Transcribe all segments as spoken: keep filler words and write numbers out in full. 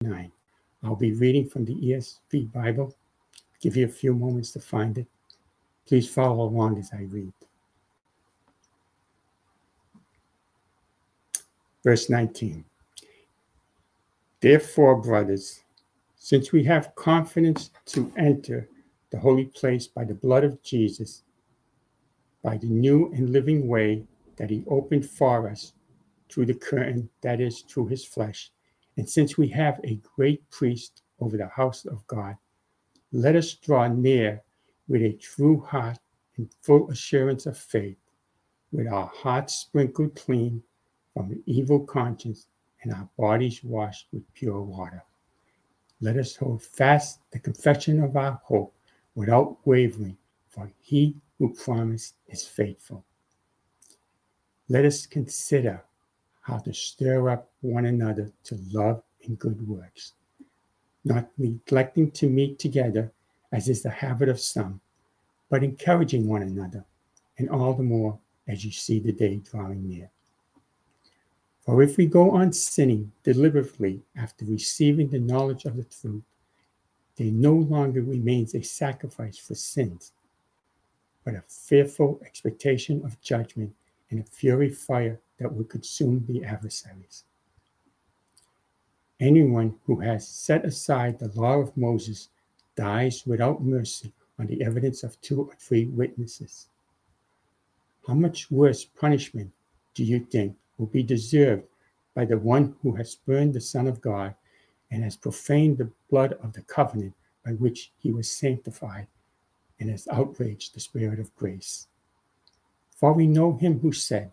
nine. I'll be reading from the E S V Bible. I'll give you a few moments to find it. Please follow along as I read. Verse nineteen. Therefore, brothers, since we have confidence to enter the holy place by the blood of Jesus, by the new and living way that he opened for us through the curtain, that is, through his flesh, and since we have a great priest over the house of God, let us draw near with a true heart and full assurance of faith, with our hearts sprinkled clean from an evil conscience and our bodies washed with pure water. Let us hold fast the confession of our hope without wavering, for he who promised is faithful. Let us consider how to stir up one another to love and good works, not neglecting to meet together, as is the habit of some, but encouraging one another, and all the more as you see the day drawing near. For if we go on sinning deliberately after receiving the knowledge of the truth, there no longer remains a sacrifice for sins, but a fearful expectation of judgment and a fiery fire that will consume the adversaries. Anyone who has set aside the law of Moses dies without mercy on the evidence of two or three witnesses. How much worse punishment do you think will be deserved by the one who has spurned the Son of God and has profaned the blood of the covenant by which he was sanctified and has outraged the Spirit of grace? For we know him who said,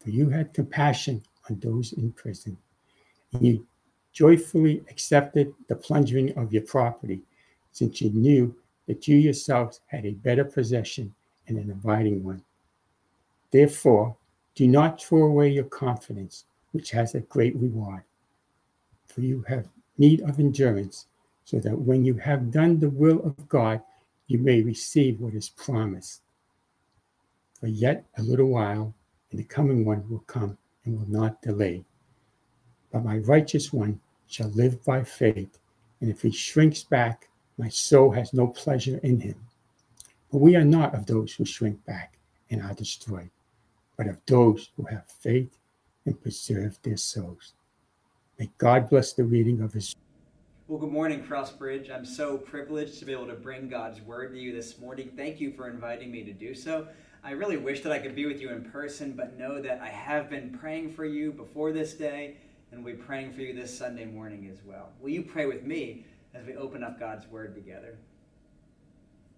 For you had compassion on those in prison, and you joyfully accepted the plundering of your property, since you knew that you yourselves had a better possession and an abiding one. Therefore, do not throw away your confidence, which has a great reward. For you have need of endurance, so that when you have done the will of God, you may receive what is promised. For yet a little while, and the coming one will come and will not delay. But my righteous one shall live by faith, and if he shrinks back, my soul has no pleasure in him. But we are not of those who shrink back and are destroyed, but of those who have faith and preserve their souls. May God bless the reading of his. Well, good morning, Crossbridge. I'm so privileged to be able to bring God's word to you this morning. Thank you for inviting me to do so. I really wish that I could be with you in person, but know that I have been praying for you before this day, and we'll be praying for you this Sunday morning as well. Will you pray with me as we open up God's word together?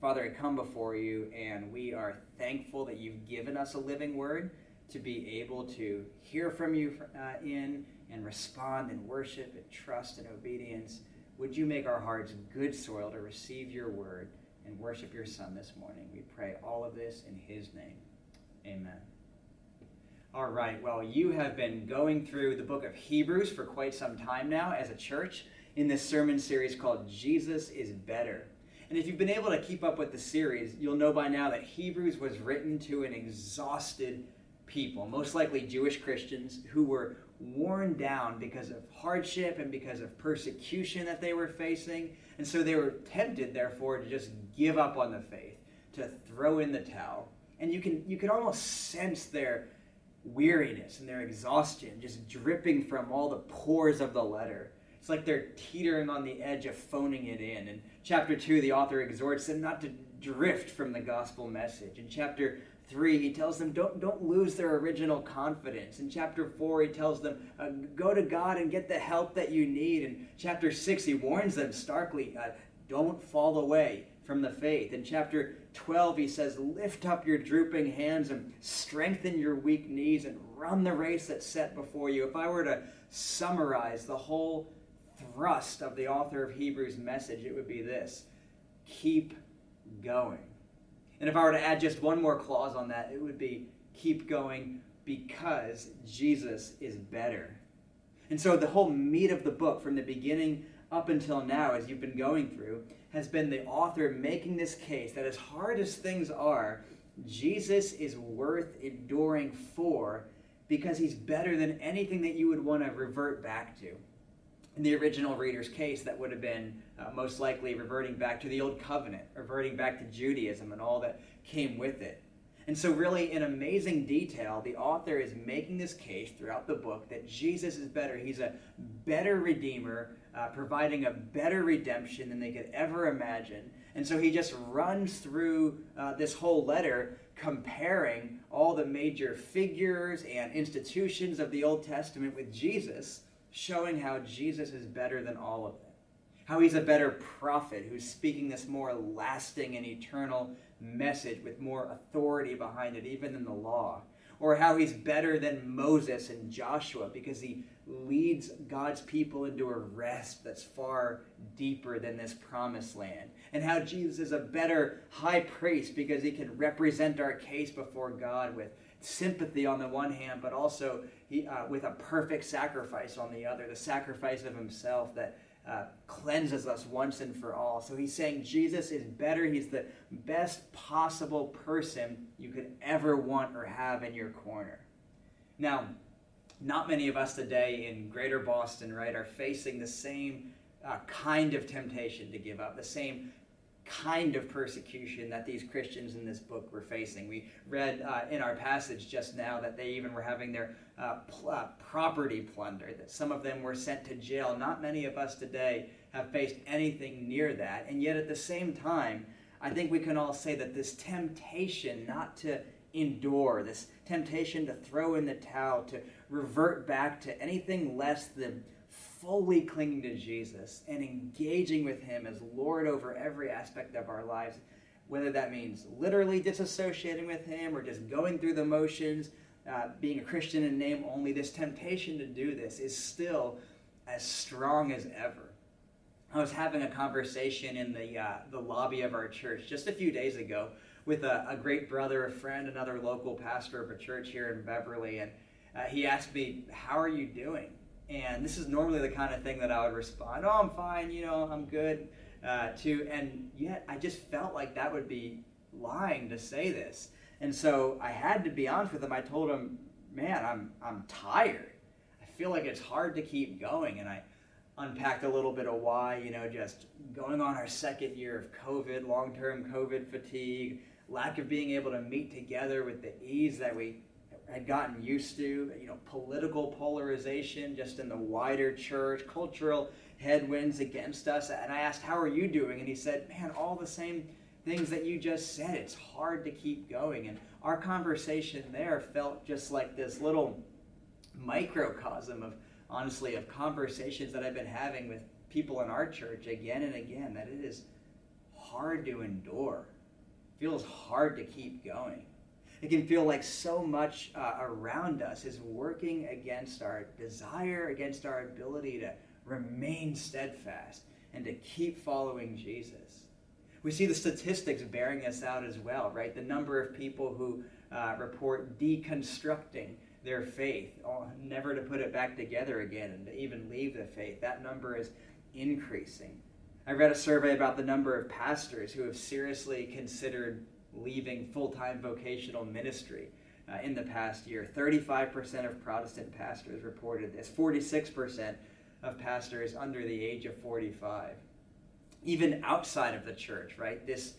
Father, I come before you, and we are thankful that you've given us a living word to be able to hear from you uh, in and respond and worship and trust and obedience. Would you make our hearts good soil to receive your word and worship your Son this morning? We pray all of this in his name. Amen. All right, well, you have been going through the book of Hebrews for quite some time now as a church in this sermon series called Jesus is Better. And if you've been able to keep up with the series, you'll know by now that Hebrews was written to an exhausted people, most likely Jewish Christians, who were worn down because of hardship and because of persecution that they were facing. And so they were tempted, therefore, to just give up on the faith, to throw in the towel. And you can you can almost sense their weariness and their exhaustion just dripping from all the pores of the letter. It's like they're teetering on the edge of phoning it in. In chapter two, the author exhorts them not to drift from the gospel message. In chapter three, he tells them don't don't lose their original confidence. In chapter four, he tells them uh, go to God and get the help that you need. In chapter six, he warns them starkly, uh, don't fall away from the faith. In chapter twelve, he says, lift up your drooping hands and strengthen your weak knees and run the race that's set before you. If I were to summarize the whole thrust of the author of Hebrews' message, it would be this: keep going. And if I were to add just one more clause on that, it would be keep going because Jesus is better. And so the whole meat of the book from the beginning up until now, as you've been going through, has been the author making this case that as hard as things are, Jesus is worth enduring for because he's better than anything that you would want to revert back to. In the original reader's case, that would have been uh, most likely reverting back to the Old Covenant, reverting back to Judaism and all that came with it. And so really, in amazing detail, the author is making this case throughout the book that Jesus is better. He's a better redeemer, uh, providing a better redemption than they could ever imagine. And so he just runs through uh, this whole letter comparing all the major figures and institutions of the Old Testament with Jesus, showing how Jesus is better than all of it, how he's a better prophet who's speaking this more lasting and eternal message with more authority behind it, even than the law, or how he's better than Moses and Joshua because he leads God's people into a rest that's far deeper than this promised land, and how Jesus is a better high priest because he can represent our case before God with sympathy on the one hand, but also he, uh, with a perfect sacrifice on the other, the sacrifice of himself that uh, cleanses us once and for all. So he's saying Jesus is better. He's the best possible person you could ever want or have in your corner. Now, not many of us today in Greater Boston, right, are facing the same uh, kind of temptation to give up, the same kind of persecution that these Christians in this book were facing. We read uh, in our passage just now that they even were having their uh, pl- uh, property plundered, that some of them were sent to jail. Not many of us today have faced anything near that. And yet at the same time, I think we can all say that this temptation not to endure, this temptation to throw in the towel, to revert back to anything less than fully clinging to Jesus and engaging with him as Lord over every aspect of our lives, whether that means literally disassociating with him or just going through the motions, uh, being a Christian in name only, this temptation to do this is still as strong as ever. I was having a conversation in the uh, the lobby of our church just a few days ago with a, a great brother, a friend, another local pastor of a church here in Beverly, and uh, he asked me, "How are you doing?" And this is normally the kind of thing that I would respond, "Oh, I'm fine, you know, I'm good," uh, to, and yet I just felt like that would be lying to say this. And so I had to be honest with him. I told him, "Man, I'm I'm tired. I feel like it's hard to keep going." And I unpacked a little bit of why, you know, just going on our second year of COVID, long-term COVID fatigue, lack of being able to meet together with the ease that we had gotten used to, you know, political polarization just in the wider church, cultural headwinds against us. And I asked, "How are you doing?" And he said, "Man, all the same things that you just said. It's hard to keep going." And our conversation there felt just like this little microcosm of, honestly, of conversations that I've been having with people in our church again and again, that it is hard to endure. It feels hard to keep going. It can feel like so much uh, around us is working against our desire, against our ability to remain steadfast and to keep following Jesus. We see the statistics bearing this out as well, right? The number of people who uh, report deconstructing their faith, never to put it back together again and to even leave the faith, that number is increasing. I read a survey about the number of pastors who have seriously considered leaving full-time vocational ministry uh, in the past year. thirty-five percent of Protestant pastors reported this. forty-six percent of pastors under the age of forty-five. Even outside of the church, right? This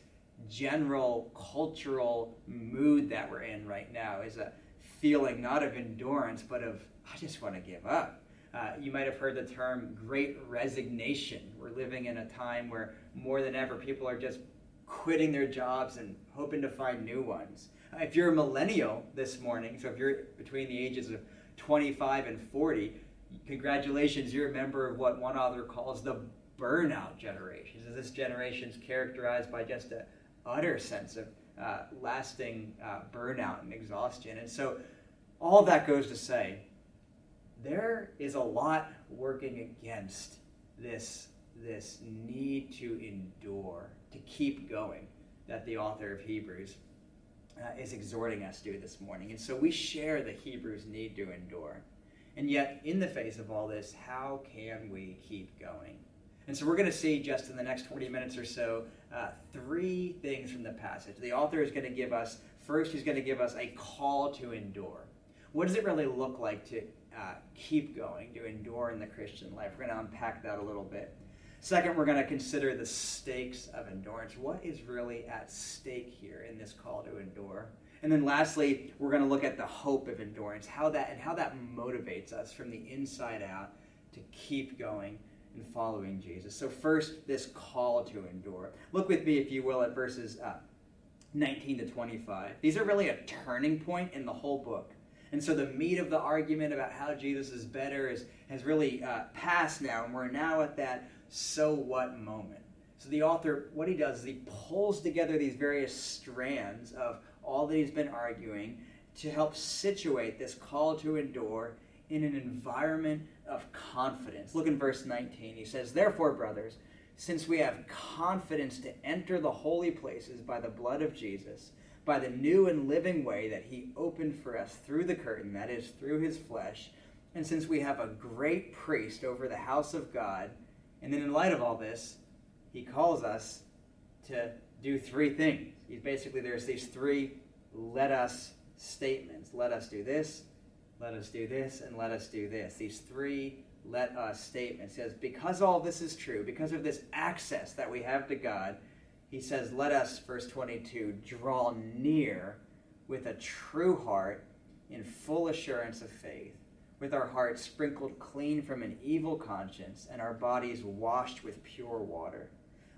general cultural mood that we're in right now is a feeling not of endurance, but of, I just want to give up. Uh, you might have heard the term great resignation. We're living in a time where more than ever people are just quitting their jobs and hoping to find new ones. If you're a millennial this morning, so if you're between the ages of twenty-five and forty, congratulations, you're a member of what one author calls the burnout generations. This generation's characterized by just an utter sense of uh, lasting uh, burnout and exhaustion. And so all that goes to say, there is a lot working against this this need to endure, to keep going, that the author of Hebrews uh, is exhorting us to this morning. And so we share the Hebrews' need to endure. And yet, in the face of all this, how can we keep going? And so we're going to see just in the next twenty minutes or so uh, three things from the passage. The author is going to give us, first he's going to give us a call to endure. What does it really look like to uh, keep going, to endure in the Christian life? We're going to unpack that a little bit. Second, we're going to consider the stakes of endurance. What is really at stake here in this call to endure? And then lastly, we're going to look at the hope of endurance, how that and how that motivates us from the inside out to keep going and following Jesus. So first, this call to endure. Look with me, if you will, at verses uh, nineteen to twenty-five. These are really a turning point in the whole book. And so the meat of the argument about how Jesus is better is has really uh, passed now, and we're now at that so what moment. So the author, what he does is he pulls together these various strands of all that he's been arguing to help situate this call to endure in an environment of confidence. Look in verse nineteen. He says, "Therefore, brothers, since we have confidence to enter the holy places by the blood of Jesus, by the new and living way that he opened for us through the curtain, that is, through his flesh, and since we have a great priest over the house of God," and then in light of all this, he calls us to do three things. He's basically, there's these three let us statements. Let us do this, let us do this, and let us do this. These three let us statements. He says, because all this is true, because of this access that we have to God, he says, let us, verse twenty-two, draw near with a true heart in full assurance of faith, with our hearts sprinkled clean from an evil conscience and our bodies washed with pure water.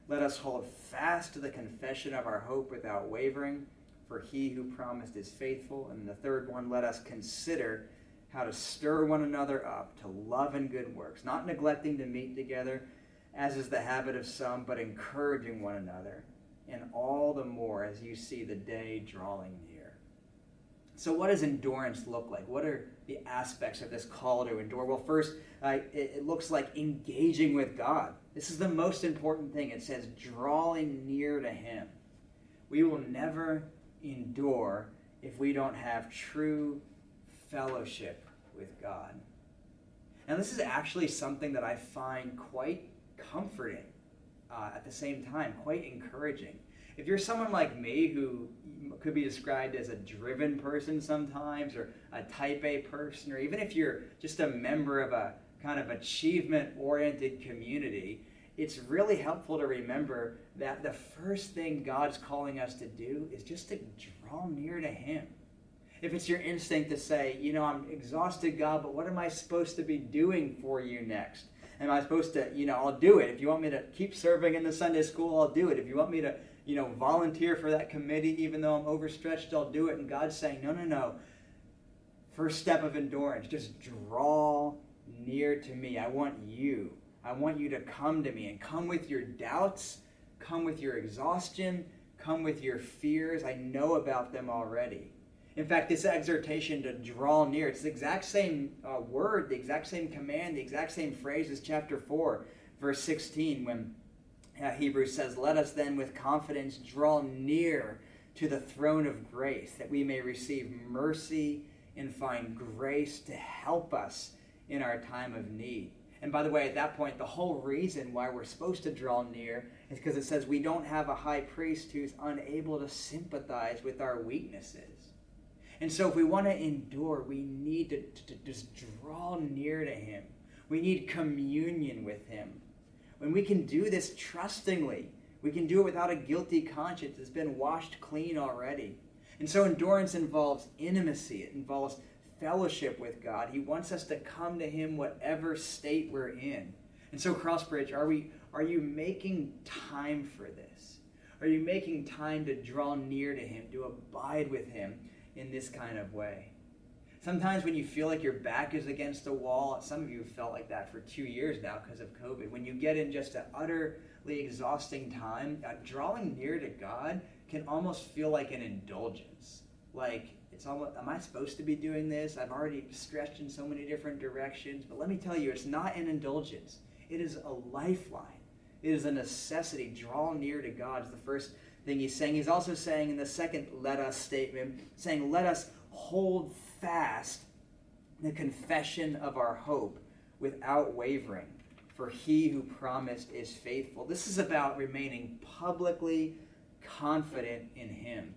Let us hold fast to the confession of our hope without wavering, for he who promised is faithful. And the third one, let us consider how to stir one another up to love and good works, not neglecting to meet together, as is the habit of some, but encouraging one another, and all the more as you see the day drawing near. So what does endurance look like? What are the aspects of this call to endure? Well, first, uh, it, it looks like engaging with God. This is the most important thing. It says drawing near to him. We will never endure if we don't have true fellowship with God. And this is actually something that I find quite comforting, uh, at the same time, quite encouraging. If you're someone like me who could be described as a driven person sometimes, or a type A person, or even if you're just a member of a kind of achievement-oriented community, it's really helpful to remember that the first thing God's calling us to do is just to draw near to him. If it's your instinct to say, you know, I'm exhausted, God, but what am I supposed to be doing for you next? Am I supposed to, you know, I'll do it. If you want me to keep serving in the Sunday school, I'll do it. If you want me to, you know, volunteer for that committee, even though I'm overstretched, I'll do it. And God's saying, no, no, no. First step of endurance, just draw near to me. I want you. I want you to come to me and come with your doubts, come with your exhaustion, come with your fears. I know about them already. In fact, this exhortation to draw near, it's the exact same uh, word, the exact same command, the exact same phrase as chapter four, verse sixteen, when Uh, Hebrews says, let us then with confidence draw near to the throne of grace, that we may receive mercy and find grace to help us in our time of need. And by the way, at that point, the whole reason why we're supposed to draw near is because it says we don't have a high priest who's unable to sympathize with our weaknesses. And so if we want to endure, we need to, to, to just draw near to him. We need communion with him. When we can do this trustingly, we can do it without a guilty conscience. It's been washed clean already. And so endurance involves intimacy. It involves fellowship with God. He wants us to come to him whatever state we're in. And so Crossbridge, are we? Are you making time for this? Are you making time to draw near to him, to abide with him in this kind of way? Sometimes when you feel like your back is against the wall, some of you have felt like that for two years now because of COVID, when you get in just an utterly exhausting time, uh, drawing near to God can almost feel like an indulgence. Like, it's almost, am I supposed to be doing this? I've already stretched in so many different directions. But let me tell you, it's not an indulgence. It is a lifeline. It is a necessity. Draw near to God is the first thing he's saying. He's also saying in the second let us statement, saying let us hold fast the confession of our hope without wavering, for he who promised is faithful. This is about remaining publicly confident in him.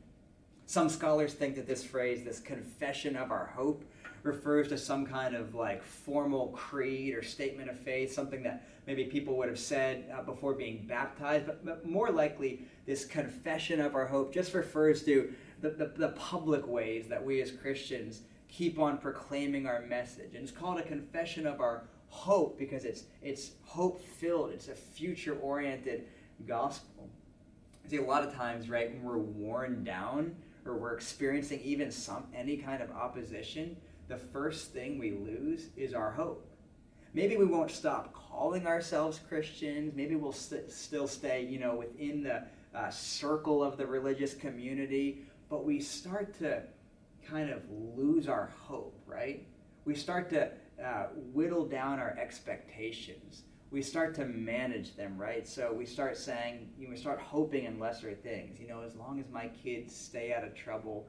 Some scholars think that this phrase, this confession of our hope, refers to some kind of like formal creed or statement of faith, something that maybe people would have said uh, before being baptized, but, but more likely this confession of our hope just refers to the, the, the public ways that we as Christians keep on proclaiming our message. And it's called a confession of our hope because it's it's hope-filled, it's a future-oriented gospel. See, a lot of times, right, when we're worn down or we're experiencing even some any kind of opposition, the first thing we lose is our hope. Maybe we won't stop calling ourselves Christians. Maybe we'll st- still stay, you know, within the uh, circle of the religious community, but we start to kind of lose our hope, right? We start to uh, whittle down our expectations. We start to manage them, right? So we start saying, you know, we start hoping in lesser things. You know, as long as my kids stay out of trouble,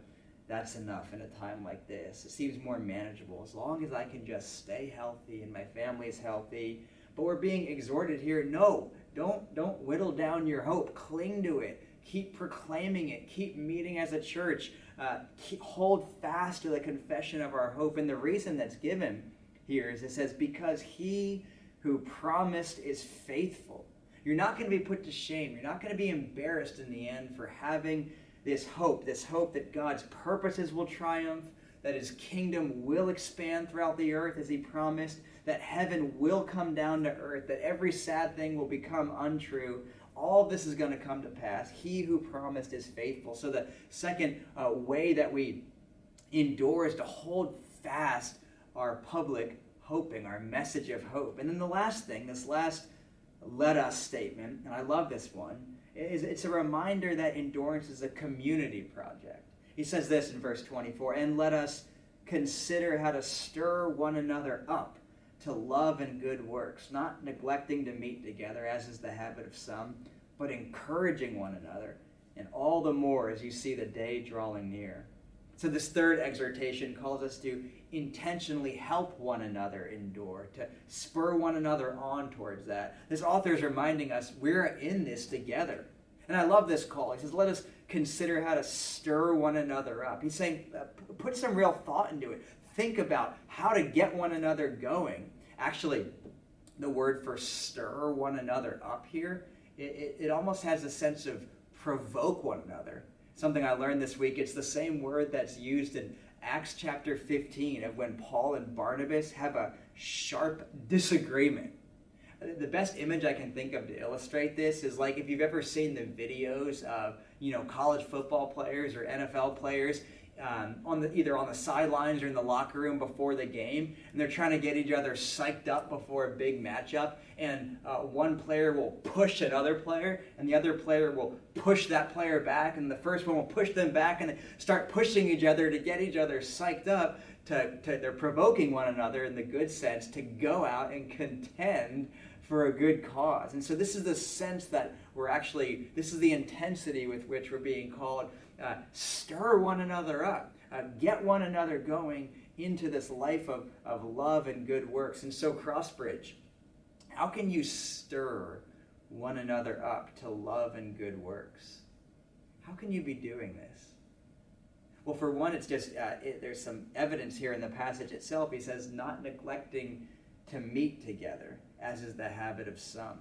that's enough in a time like this. It seems more manageable. As long as I can just stay healthy and my family's healthy. But we're being exhorted here, no, don't don't whittle down your hope. Cling to it. Keep proclaiming it. Keep meeting as a church. Uh, keep, hold fast to the confession of our hope. And the reason that's given here is it says, because he who promised is faithful. You're not going to be put to shame. You're not going to be embarrassed in the end for having this hope, this hope that God's purposes will triumph, that his kingdom will expand throughout the earth as he promised, that heaven will come down to earth, that every sad thing will become untrue. All this is going to come to pass. He who promised is faithful. So the second uh, way that we endure is to hold fast our public hoping, our message of hope. And then the last thing, this last let us statement, and I love this one, it's a reminder that endurance is a community project. He says this in verse twenty-four, and let us consider how to stir one another up to love and good works, not neglecting to meet together, as is the habit of some, but encouraging one another, and all the more as you see the day drawing near. So this third exhortation calls us to intentionally help one another endure, to spur one another on towards that. This author is reminding us we're in this together. And I love this call. He says, let us consider how to stir one another up. He's saying, uh, put some real thought into it. Think about how to get one another going. Actually, the word for stir one another up here, it, it, it almost has a sense of provoke one another. Something I learned this week, it's the same word that's used in Acts chapter fifteen of when Paul and Barnabas have a sharp disagreement. The best image I can think of to illustrate this is like if you've ever seen the videos of, you know, college football players or N F L players um, on the either on the sidelines or in the locker room before the game, and they're trying to get each other psyched up before a big matchup, and uh, one player will push another player, and the other player will push that player back, and the first one will push them back, and they start pushing each other to get each other psyched up, to, to they're provoking one another in the good sense to go out and contend for a good cause. And so this is the sense that we're actually, this is the intensity with which we're being called, uh, stir one another up, uh, get one another going into this life of, of love and good works. And so Crossbridge, how can you stir one another up to love and good works? How can you be doing this? Well, for one, it's just, uh, it, there's some evidence here in the passage itself. He says, not neglecting to meet together, as is the habit of some.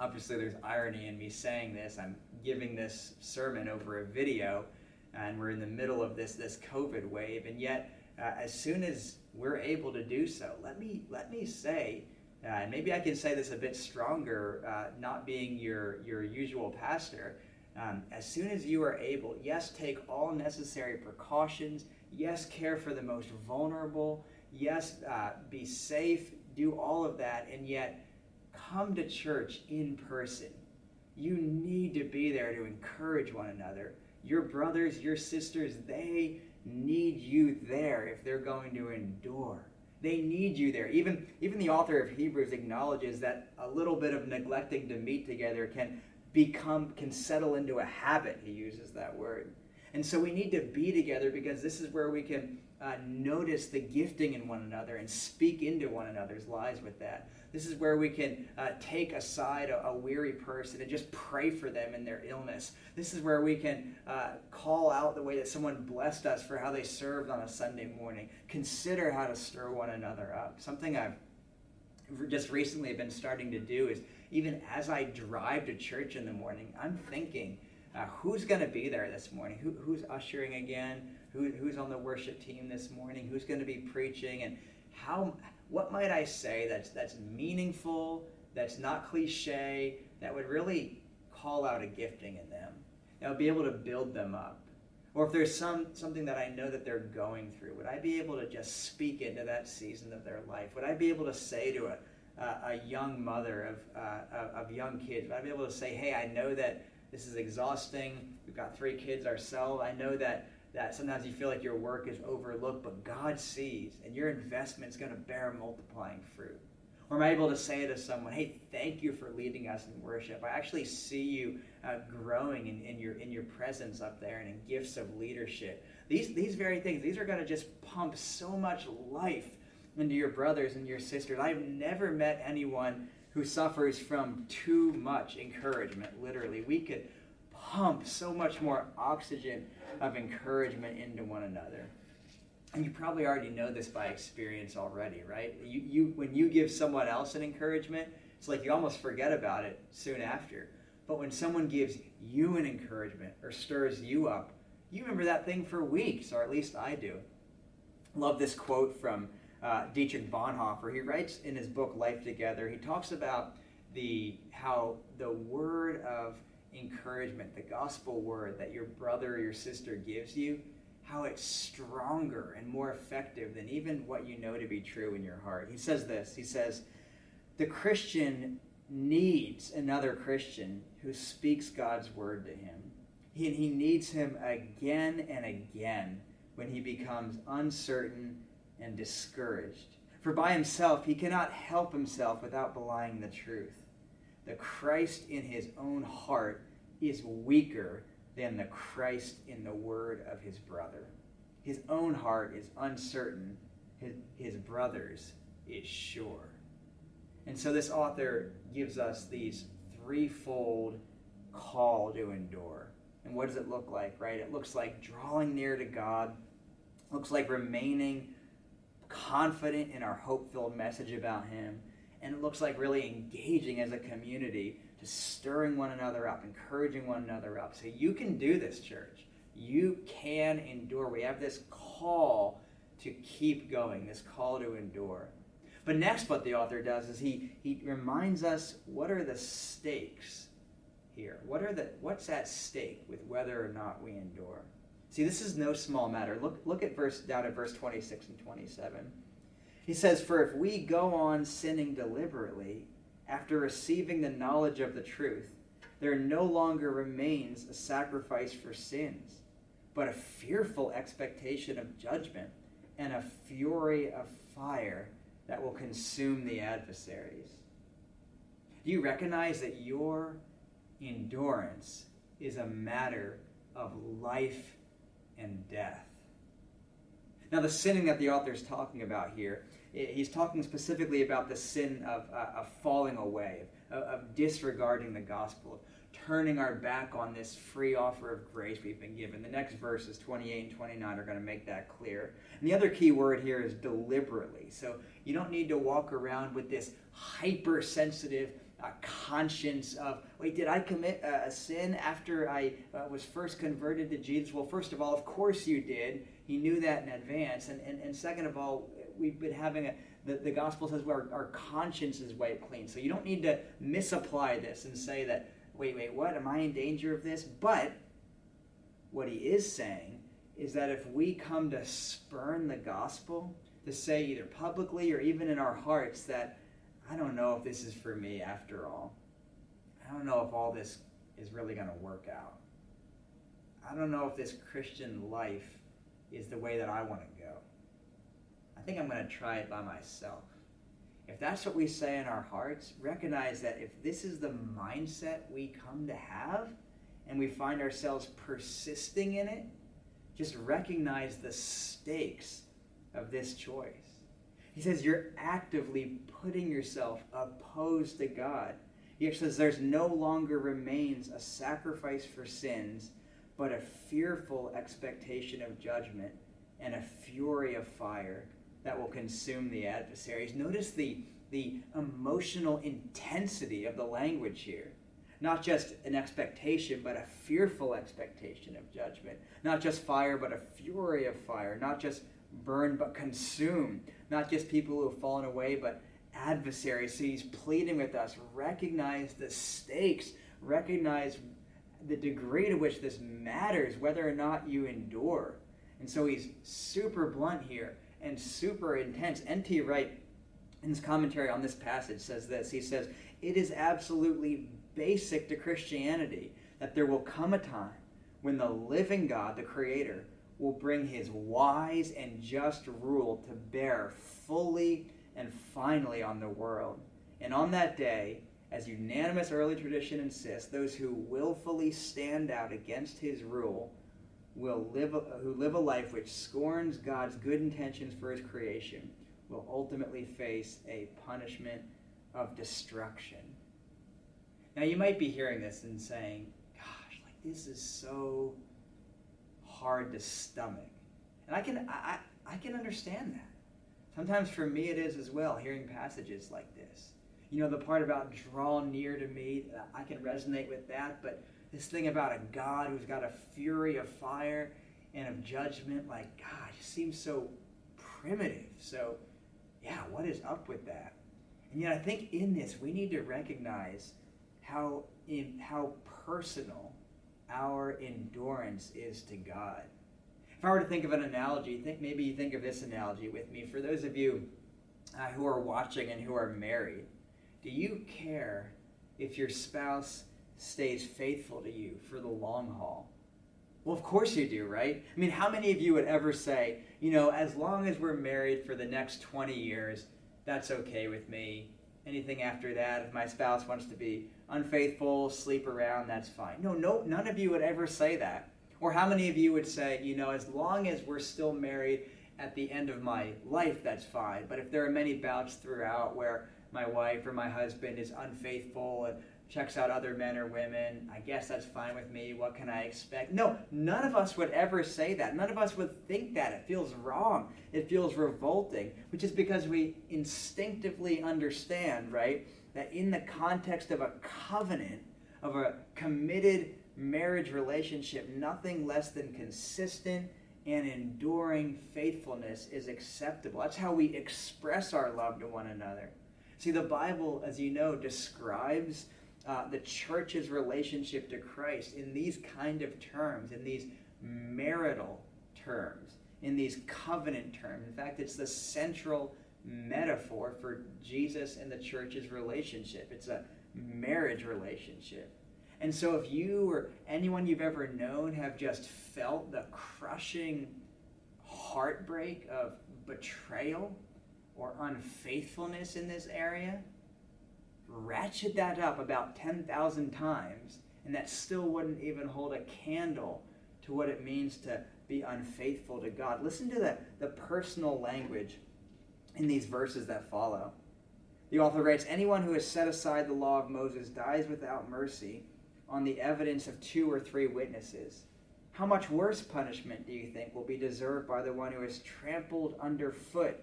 Obviously, there's irony in me saying this. I'm giving this sermon over a video, and we're in the middle of this, this COVID wave, and yet, uh, as soon as we're able to do so, let me let me say, Uh, and maybe I can say this a bit stronger, uh, not being your, your usual pastor. Um, as soon as you are able, yes, take all necessary precautions. Yes, care for the most vulnerable. Yes, uh, be safe. Do all of that. And yet, come to church in person. You need to be there to encourage one another. Your brothers, your sisters, they need you there if they're going to endure. They need you there. Even, even the author of Hebrews acknowledges that a little bit of neglecting to meet together can become, can settle into a habit. He uses that word. And so we need to be together because this is where we can uh, notice the gifting in one another and speak into one another's lives with that. This is where we can uh, take aside a, a weary person and just pray for them in their illness. This is where we can uh, call out the way that someone blessed us for how they served on a Sunday morning. Consider how to stir one another up. Something I've just recently been starting to do is even as I drive to church in the morning, I'm thinking, Uh, who's going to be there this morning? Who, who's ushering again? Who, who's on the worship team this morning? Who's going to be preaching? And how? What might I say that's that's meaningful, that's not cliche, that would really call out a gifting in them, that would be able to build them up? Or if there's some something that I know that they're going through, would I be able to just speak into that season of their life? Would I be able to say to a, uh, a young mother of, uh, of young kids, would I be able to say, hey, I know that this is exhausting. We've got three kids ourselves. I know that, that sometimes you feel like your work is overlooked, but God sees, and your investment's going to bear multiplying fruit. Or am I able to say to someone, hey, thank you for leading us in worship. I actually see you uh, growing in, in your in your presence up there and in gifts of leadership. These, these very things, these are going to just pump so much life into your brothers and your sisters. I've never met anyone who suffers from too much encouragement, literally. We could pump so much more oxygen of encouragement into one another. And you probably already know this by experience already, right? You, you, when you give someone else an encouragement, it's like you almost forget about it soon after. But when someone gives you an encouragement or stirs you up, you remember that thing for weeks, or at least I do. Love this quote from Uh, Dietrich Bonhoeffer. He writes in his book Life Together, he talks about the how the word of encouragement, the gospel word that your brother or your sister gives you, how it's stronger and more effective than even what you know to be true in your heart. He says this, he says, the Christian needs another Christian who speaks God's word to him. He, he needs him again and again when he becomes uncertain and discouraged. For by himself, he cannot help himself without belying the truth. The Christ in his own heart is weaker than the Christ in the word of his brother. His own heart is uncertain. His, his brother's is sure. And so this author gives us these threefold call to endure. And what does it look like, right? It looks like drawing near to God. It looks like remaining confident in our hope-filled message about him, and it looks like really engaging as a community, just stirring one another up, encouraging one another up. So you can do this, church. You can endure. We have this call to keep going, this call to endure. But next, what the author does is he he reminds us what are the stakes here. What are the what's at stake with whether or not we endure? See, this is no small matter. Look look at verse down at verse twenty-six and twenty-seven. He says, for if we go on sinning deliberately after receiving the knowledge of the truth, there no longer remains a sacrifice for sins, but a fearful expectation of judgment and a fury of fire that will consume the adversaries. Do you recognize that your endurance is a matter of life and death? Now, the sinning that the author is talking about here, he's talking specifically about the sin of, uh, of falling away, of, of disregarding the gospel, of turning our back on this free offer of grace we've been given. The next verses, twenty-eight and twenty-nine, are going to make that clear. And the other key word here is deliberately. So you don't need to walk around with this hypersensitive a conscience of, wait, did I commit uh, a sin after I uh, was first converted to Jesus? Well, first of all, of course you did. He knew that in advance. And and, and second of all, we've been having a, the, the gospel says our, our conscience is wiped clean. So you don't need to misapply this and say that, wait, wait, what? Am I in danger of this? But what he is saying is that if we come to spurn the gospel, to say either publicly or even in our hearts that, I don't know if this is for me after all. I don't know if all this is really going to work out. I don't know if this Christian life is the way that I want to go. I think I'm going to try it by myself. If that's what we say in our hearts, recognize that if this is the mindset we come to have and we find ourselves persisting in it, just recognize the stakes of this choice. He says you're actively putting yourself opposed to God. He says there's no longer remains a sacrifice for sins, but a fearful expectation of judgment and a fury of fire that will consume the adversaries. Notice the, the emotional intensity of the language here. Not just an expectation, but a fearful expectation of judgment. Not just fire, but a fury of fire. Not just burn, but consume. Not just people who have fallen away, but adversaries. So he's pleading with us, recognize the stakes, recognize the degree to which this matters, whether or not you endure. And so he's super blunt here and super intense. N T Wright, in his commentary on this passage, says this. He says, it is absolutely basic to Christianity that there will come a time when the living God, the Creator, will bring his wise and just rule to bear fully and finally on the world. And on that day, as unanimous early tradition insists, those who willfully stand out against his rule will live a, who live a life which scorns God's good intentions for his creation will ultimately face a punishment of destruction. Now you might be hearing this and saying, gosh, like this is so hard to stomach. And I can I, I can understand that. Sometimes for me it is as well, hearing passages like this. You know, the part about draw near to me, I can resonate with that, but this thing about a God who's got a fury of fire and of judgment, like, God, it seems so primitive. So, yeah, what is up with that? And yet I think in this we need to recognize how in, how personal our endurance is to God. If I were to think of an analogy, think maybe you think of this analogy with me. For those of you uh, who are watching and who are married, do you care if your spouse stays faithful to you for the long haul? Well, of course you do, right? I mean, how many of you would ever say, you know, as long as we're married for the next twenty years, that's okay with me. Anything after that, if my spouse wants to be unfaithful, sleep around, that's fine. No, no, none of you would ever say that. Or how many of you would say, you know, as long as we're still married at the end of my life, that's fine. But if there are many bouts throughout where my wife or my husband is unfaithful and checks out other men or women, I guess that's fine with me. What can I expect? No, none of us would ever say that. None of us would think that. It feels wrong. It feels revolting, which is because we instinctively understand, right, that in the context of a covenant, of a committed marriage relationship, nothing less than consistent and enduring faithfulness is acceptable. That's how we express our love to one another. See, the Bible, as you know, describes Uh, the church's relationship to Christ in these kind of terms, in these marital terms, in these covenant terms. In fact, it's the central metaphor for Jesus and the church's relationship. It's a marriage relationship. And so if you or anyone you've ever known have just felt the crushing heartbreak of betrayal or unfaithfulness in this area, ratchet that up about ten thousand times, and that still wouldn't even hold a candle to what it means to be unfaithful to God. Listen to the, the personal language in these verses that follow. The author writes, anyone who has set aside the law of Moses dies without mercy on the evidence of two or three witnesses. How much worse punishment do you think will be deserved by the one who has trampled underfoot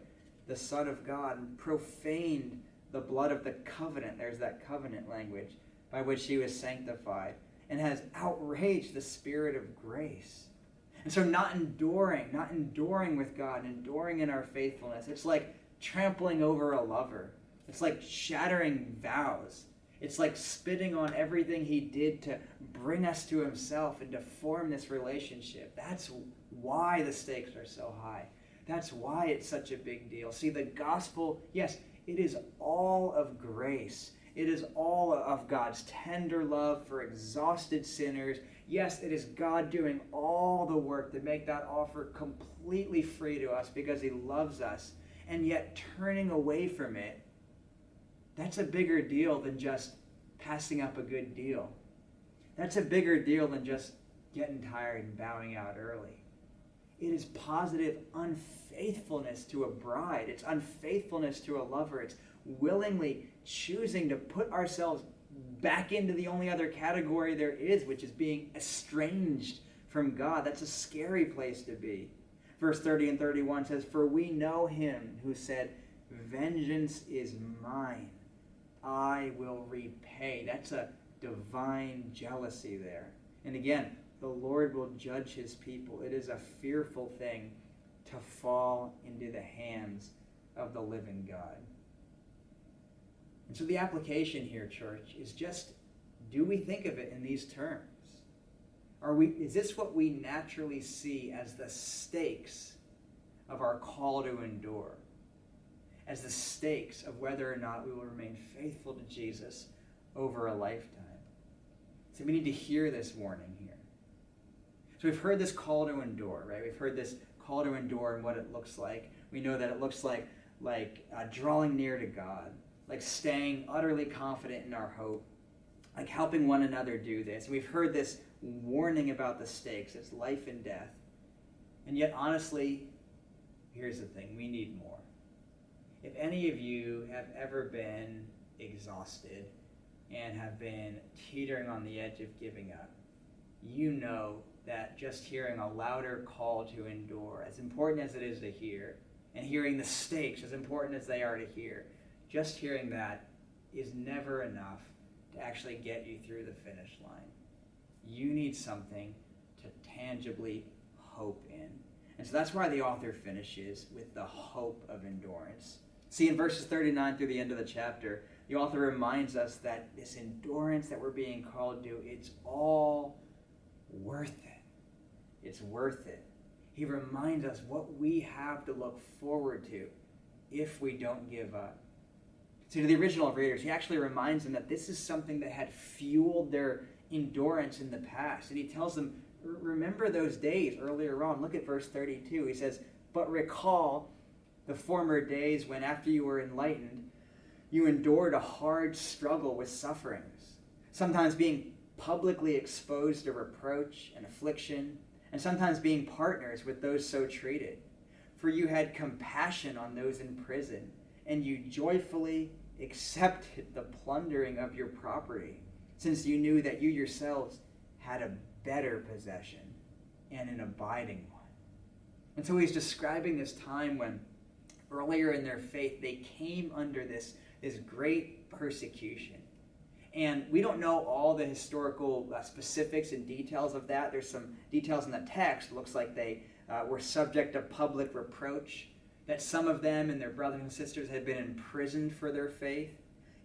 the Son of God and profaned the blood of the covenant, there's that covenant language, by which he was sanctified, and has outraged the Spirit of grace. And so not enduring, not enduring with God, enduring in our faithfulness, it's like trampling over a lover. It's like shattering vows. It's like spitting on everything he did to bring us to himself and to form this relationship. That's why the stakes are so high. That's why it's such a big deal. See, the gospel, yes, it is all of grace. It is all of God's tender love for exhausted sinners. Yes, it is God doing all the work to make that offer completely free to us because he loves us and yet turning away from it, that's a bigger deal than just passing up a good deal. That's a bigger deal than just getting tired and bowing out early. It is positive unfaithfulness to a bride. It's unfaithfulness to a lover. It's willingly choosing to put ourselves back into the only other category there is, which is being estranged from God. That's a scary place to be. Verse thirty and thirty-one says, "For we know him who said, 'Vengeance is mine, I will repay.'" That's a divine jealousy there. And again, the Lord will judge his people. It is a fearful thing to fall into the hands of the living God. And so the application here, church, is just, do we think of it in these terms? Are we, is this what we naturally see as the stakes of our call to endure? As the stakes of whether or not we will remain faithful to Jesus over a lifetime? So we need to hear this warning here. So we've heard this call to endure, right? We've heard this call to endure and what it looks like. We know that it looks like, like uh, drawing near to God, like staying utterly confident in our hope, like helping one another do this. We've heard this warning about the stakes. It's life and death. And yet, honestly, here's the thing. We need more. If any of you have ever been exhausted and have been teetering on the edge of giving up, you know that just hearing a louder call to endure, as important as it is to hear, and hearing the stakes, as important as they are to hear, just hearing that is never enough to actually get you through the finish line. You need something to tangibly hope in. And so that's why the author finishes with the hope of endurance. See, in verses thirty-nine through the end of the chapter, the author reminds us that this endurance that we're being called to, it's all worth it. It's worth it. He reminds us what we have to look forward to if we don't give up. So to the original readers, he actually reminds them that this is something that had fueled their endurance in the past. And he tells them, remember those days earlier on. Look at verse thirty-two. He says, "But recall the former days when, after you were enlightened, you endured a hard struggle with sufferings, sometimes being publicly exposed to reproach and affliction, and sometimes being partners with those so treated. For you had compassion on those in prison, and you joyfully accepted the plundering of your property, since you knew that you yourselves had a better possession and an abiding one." And so he's describing this time when earlier in their faith, they came under this, this great persecution. And we don't know all the historical uh, specifics and details of that. There's some details in the text. It looks like they uh, were subject to public reproach, that some of them and their brothers and sisters had been imprisoned for their faith,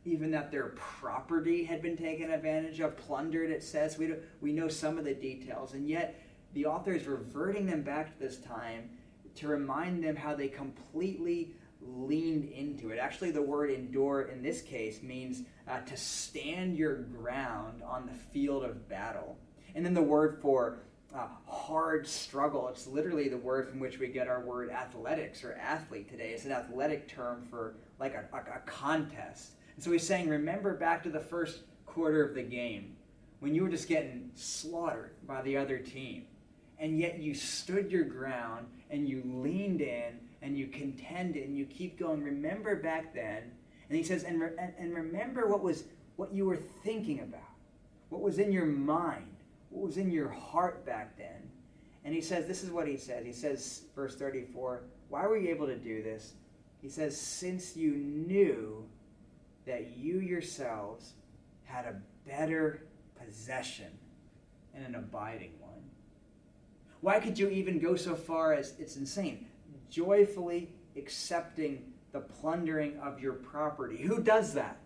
even that their property had been taken advantage of, plundered, it says. We, do, we know some of the details, and yet the author is reverting them back to this time to remind them how they completely leaned into it. Actually, the word endure in this case means uh, to stand your ground on the field of battle. And then the word for Uh, hard struggle, it's literally the word from which we get our word athletics or athlete today. It's an athletic term for like a, a, a contest. And so he's saying, remember back to the first quarter of the game when you were just getting slaughtered by the other team, and yet you stood your ground and you leaned in and you contended and you keep going. Remember back then. And he says, and, re- and remember what was what you were thinking about, what was in your mind, what was in your heart back then. And he says, this is what he said. He says, verse thirty-four, why were you able to do this? He says, since you knew that you yourselves had a better possession and an abiding one. Why could you even go so far as, it's insane, joyfully accepting the plundering of your property? Who does that?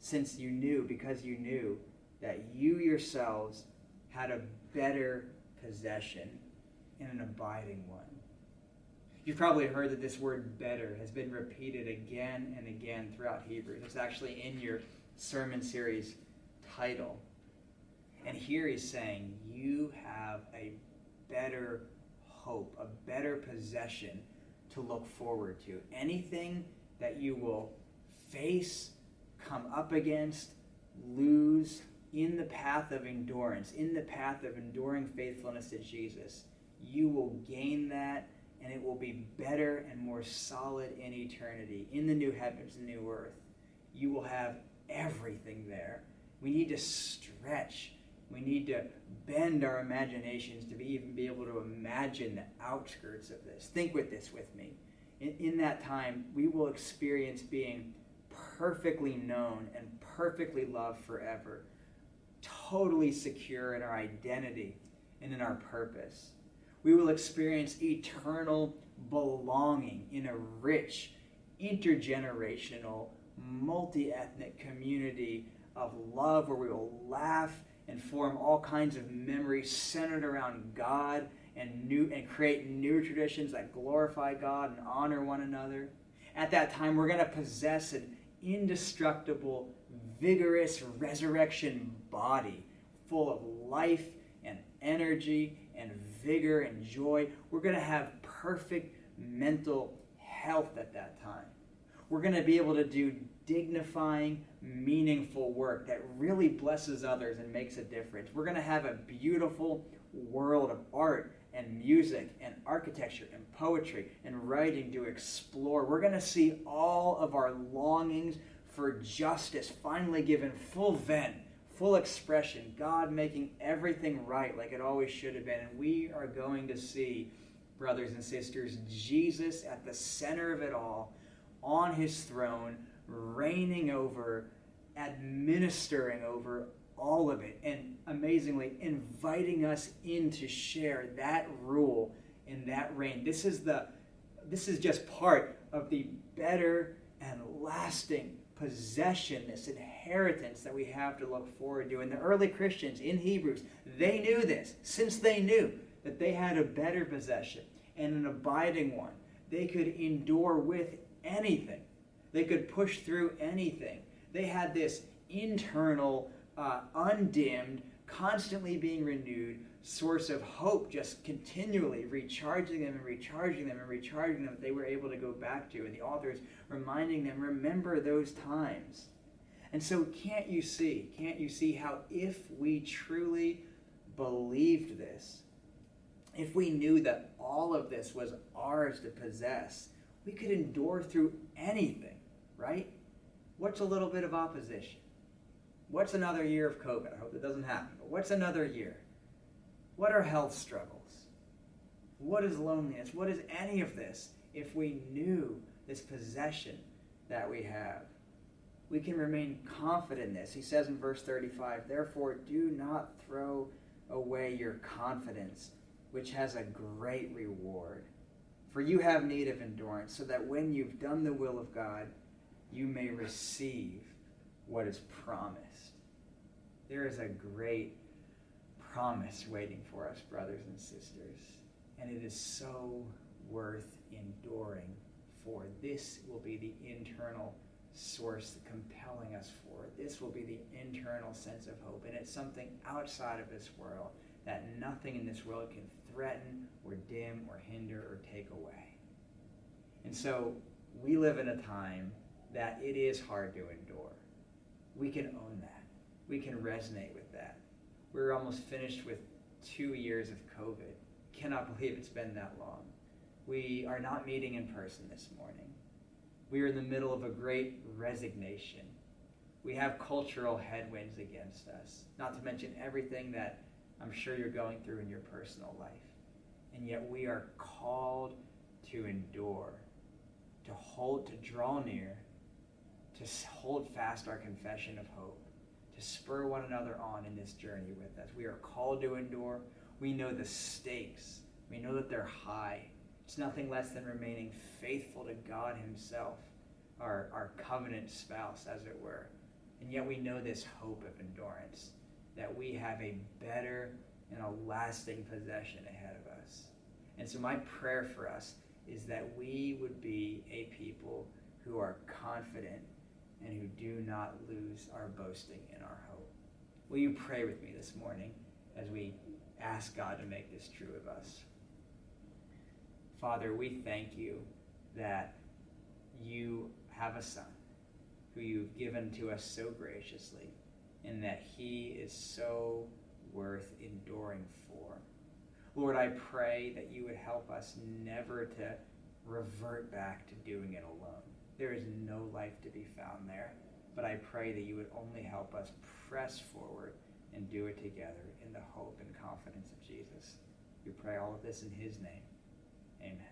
Since you knew, because you knew that you yourselves had a better possession and an abiding one. You've probably heard that this word better has been repeated again and again throughout Hebrews. It's actually in your sermon series title. And here he's saying, you have a better hope, a better possession to look forward to. Anything that you will face, come up against, lose in the path of endurance, in the path of enduring faithfulness to Jesus, you will gain that, and it will be better and more solid in eternity. In the new heavens and new earth, you will have everything there. We need to stretch. We need to bend our imaginations to be, even be able to imagine the outskirts of this. Think with this with me. In, in that time, we will experience being perfectly known and perfectly loved forever, totally secure in our identity and in our purpose. We will experience eternal belonging in a rich, intergenerational, multi-ethnic community of love, where we will laugh and form all kinds of memories centered around God, and new and create new traditions that glorify God and honor one another. At that time, we're going to possess an indestructible, vigorous resurrection body full of life and energy and vigor and joy. We're going to have perfect mental health at that time. We're going to be able to do dignifying, meaningful work that really blesses others and makes a difference. We're going to have a beautiful world of art and music and architecture and poetry and writing to explore. We're going to see all of our longings for justice finally given full vent, full expression, God making everything right like it always should have been. And we are going to see, brothers and sisters, Jesus at the center of it all, on his throne, reigning over, administering over all of it, and amazingly inviting us in to share that rule and that reign. This is the this is just part of the better and lasting possession, this inheritance that we have to look forward to. And the early Christians in Hebrews, they knew this, since they knew that they had a better possession and an abiding one. They could endure with anything. They could push through anything. They had this internal, uh, undimmed, constantly being renewed source of hope, just continually recharging them and recharging them and recharging them, that they were able to go back to. And the author is reminding them, remember those times. And so can't you see, can't you see how if we truly believed this, if we knew that all of this was ours to possess, we could endure through anything, right? What's a little bit of opposition? What's another year of COVID? I hope that doesn't happen, but what's another year? What are health struggles? What is loneliness? What is any of this? If we knew this possession that we have, we can remain confident in this. He says in verse thirty-five, therefore do not throw away your confidence, which has a great reward. For you have need of endurance, so that when you've done the will of God, you may receive what is promised. There is a great promise waiting for us, brothers and sisters, and it is so worth enduring for. This will be the internal source compelling us for it. This will be the internal sense of hope, and it's something outside of this world that nothing in this world can threaten or dim or hinder or take away. And so we live in a time that it is hard to endure. We can own that. We can resonate with that. We're almost finished with two years of COVID. Cannot believe it's been that long. We are not meeting in person this morning. We are in the middle of a great resignation. We have cultural headwinds against us, not to mention everything that I'm sure you're going through in your personal life. And yet we are called to endure, to hold, to draw near, to hold fast our confession of hope, to spur one another on in this journey with us. We are called to endure. We know the stakes. We know that they're high. It's nothing less than remaining faithful to God himself, our, our covenant spouse, as it were. And yet we know this hope of endurance, that we have a better and a lasting possession ahead of us. And so my prayer for us is that we would be a people who are confident and who do not lose our boasting in our hope. Will you pray with me this morning as we ask God to make this true of us? Father, we thank you that you have a son who you've given to us so graciously, and that he is so worth enduring for. Lord, I pray that you would help us never to revert back to doing it alone. There is no life to be found there, but I pray that you would only help us press forward and do it together in the hope and confidence of Jesus. We pray all of this in his name. Amen.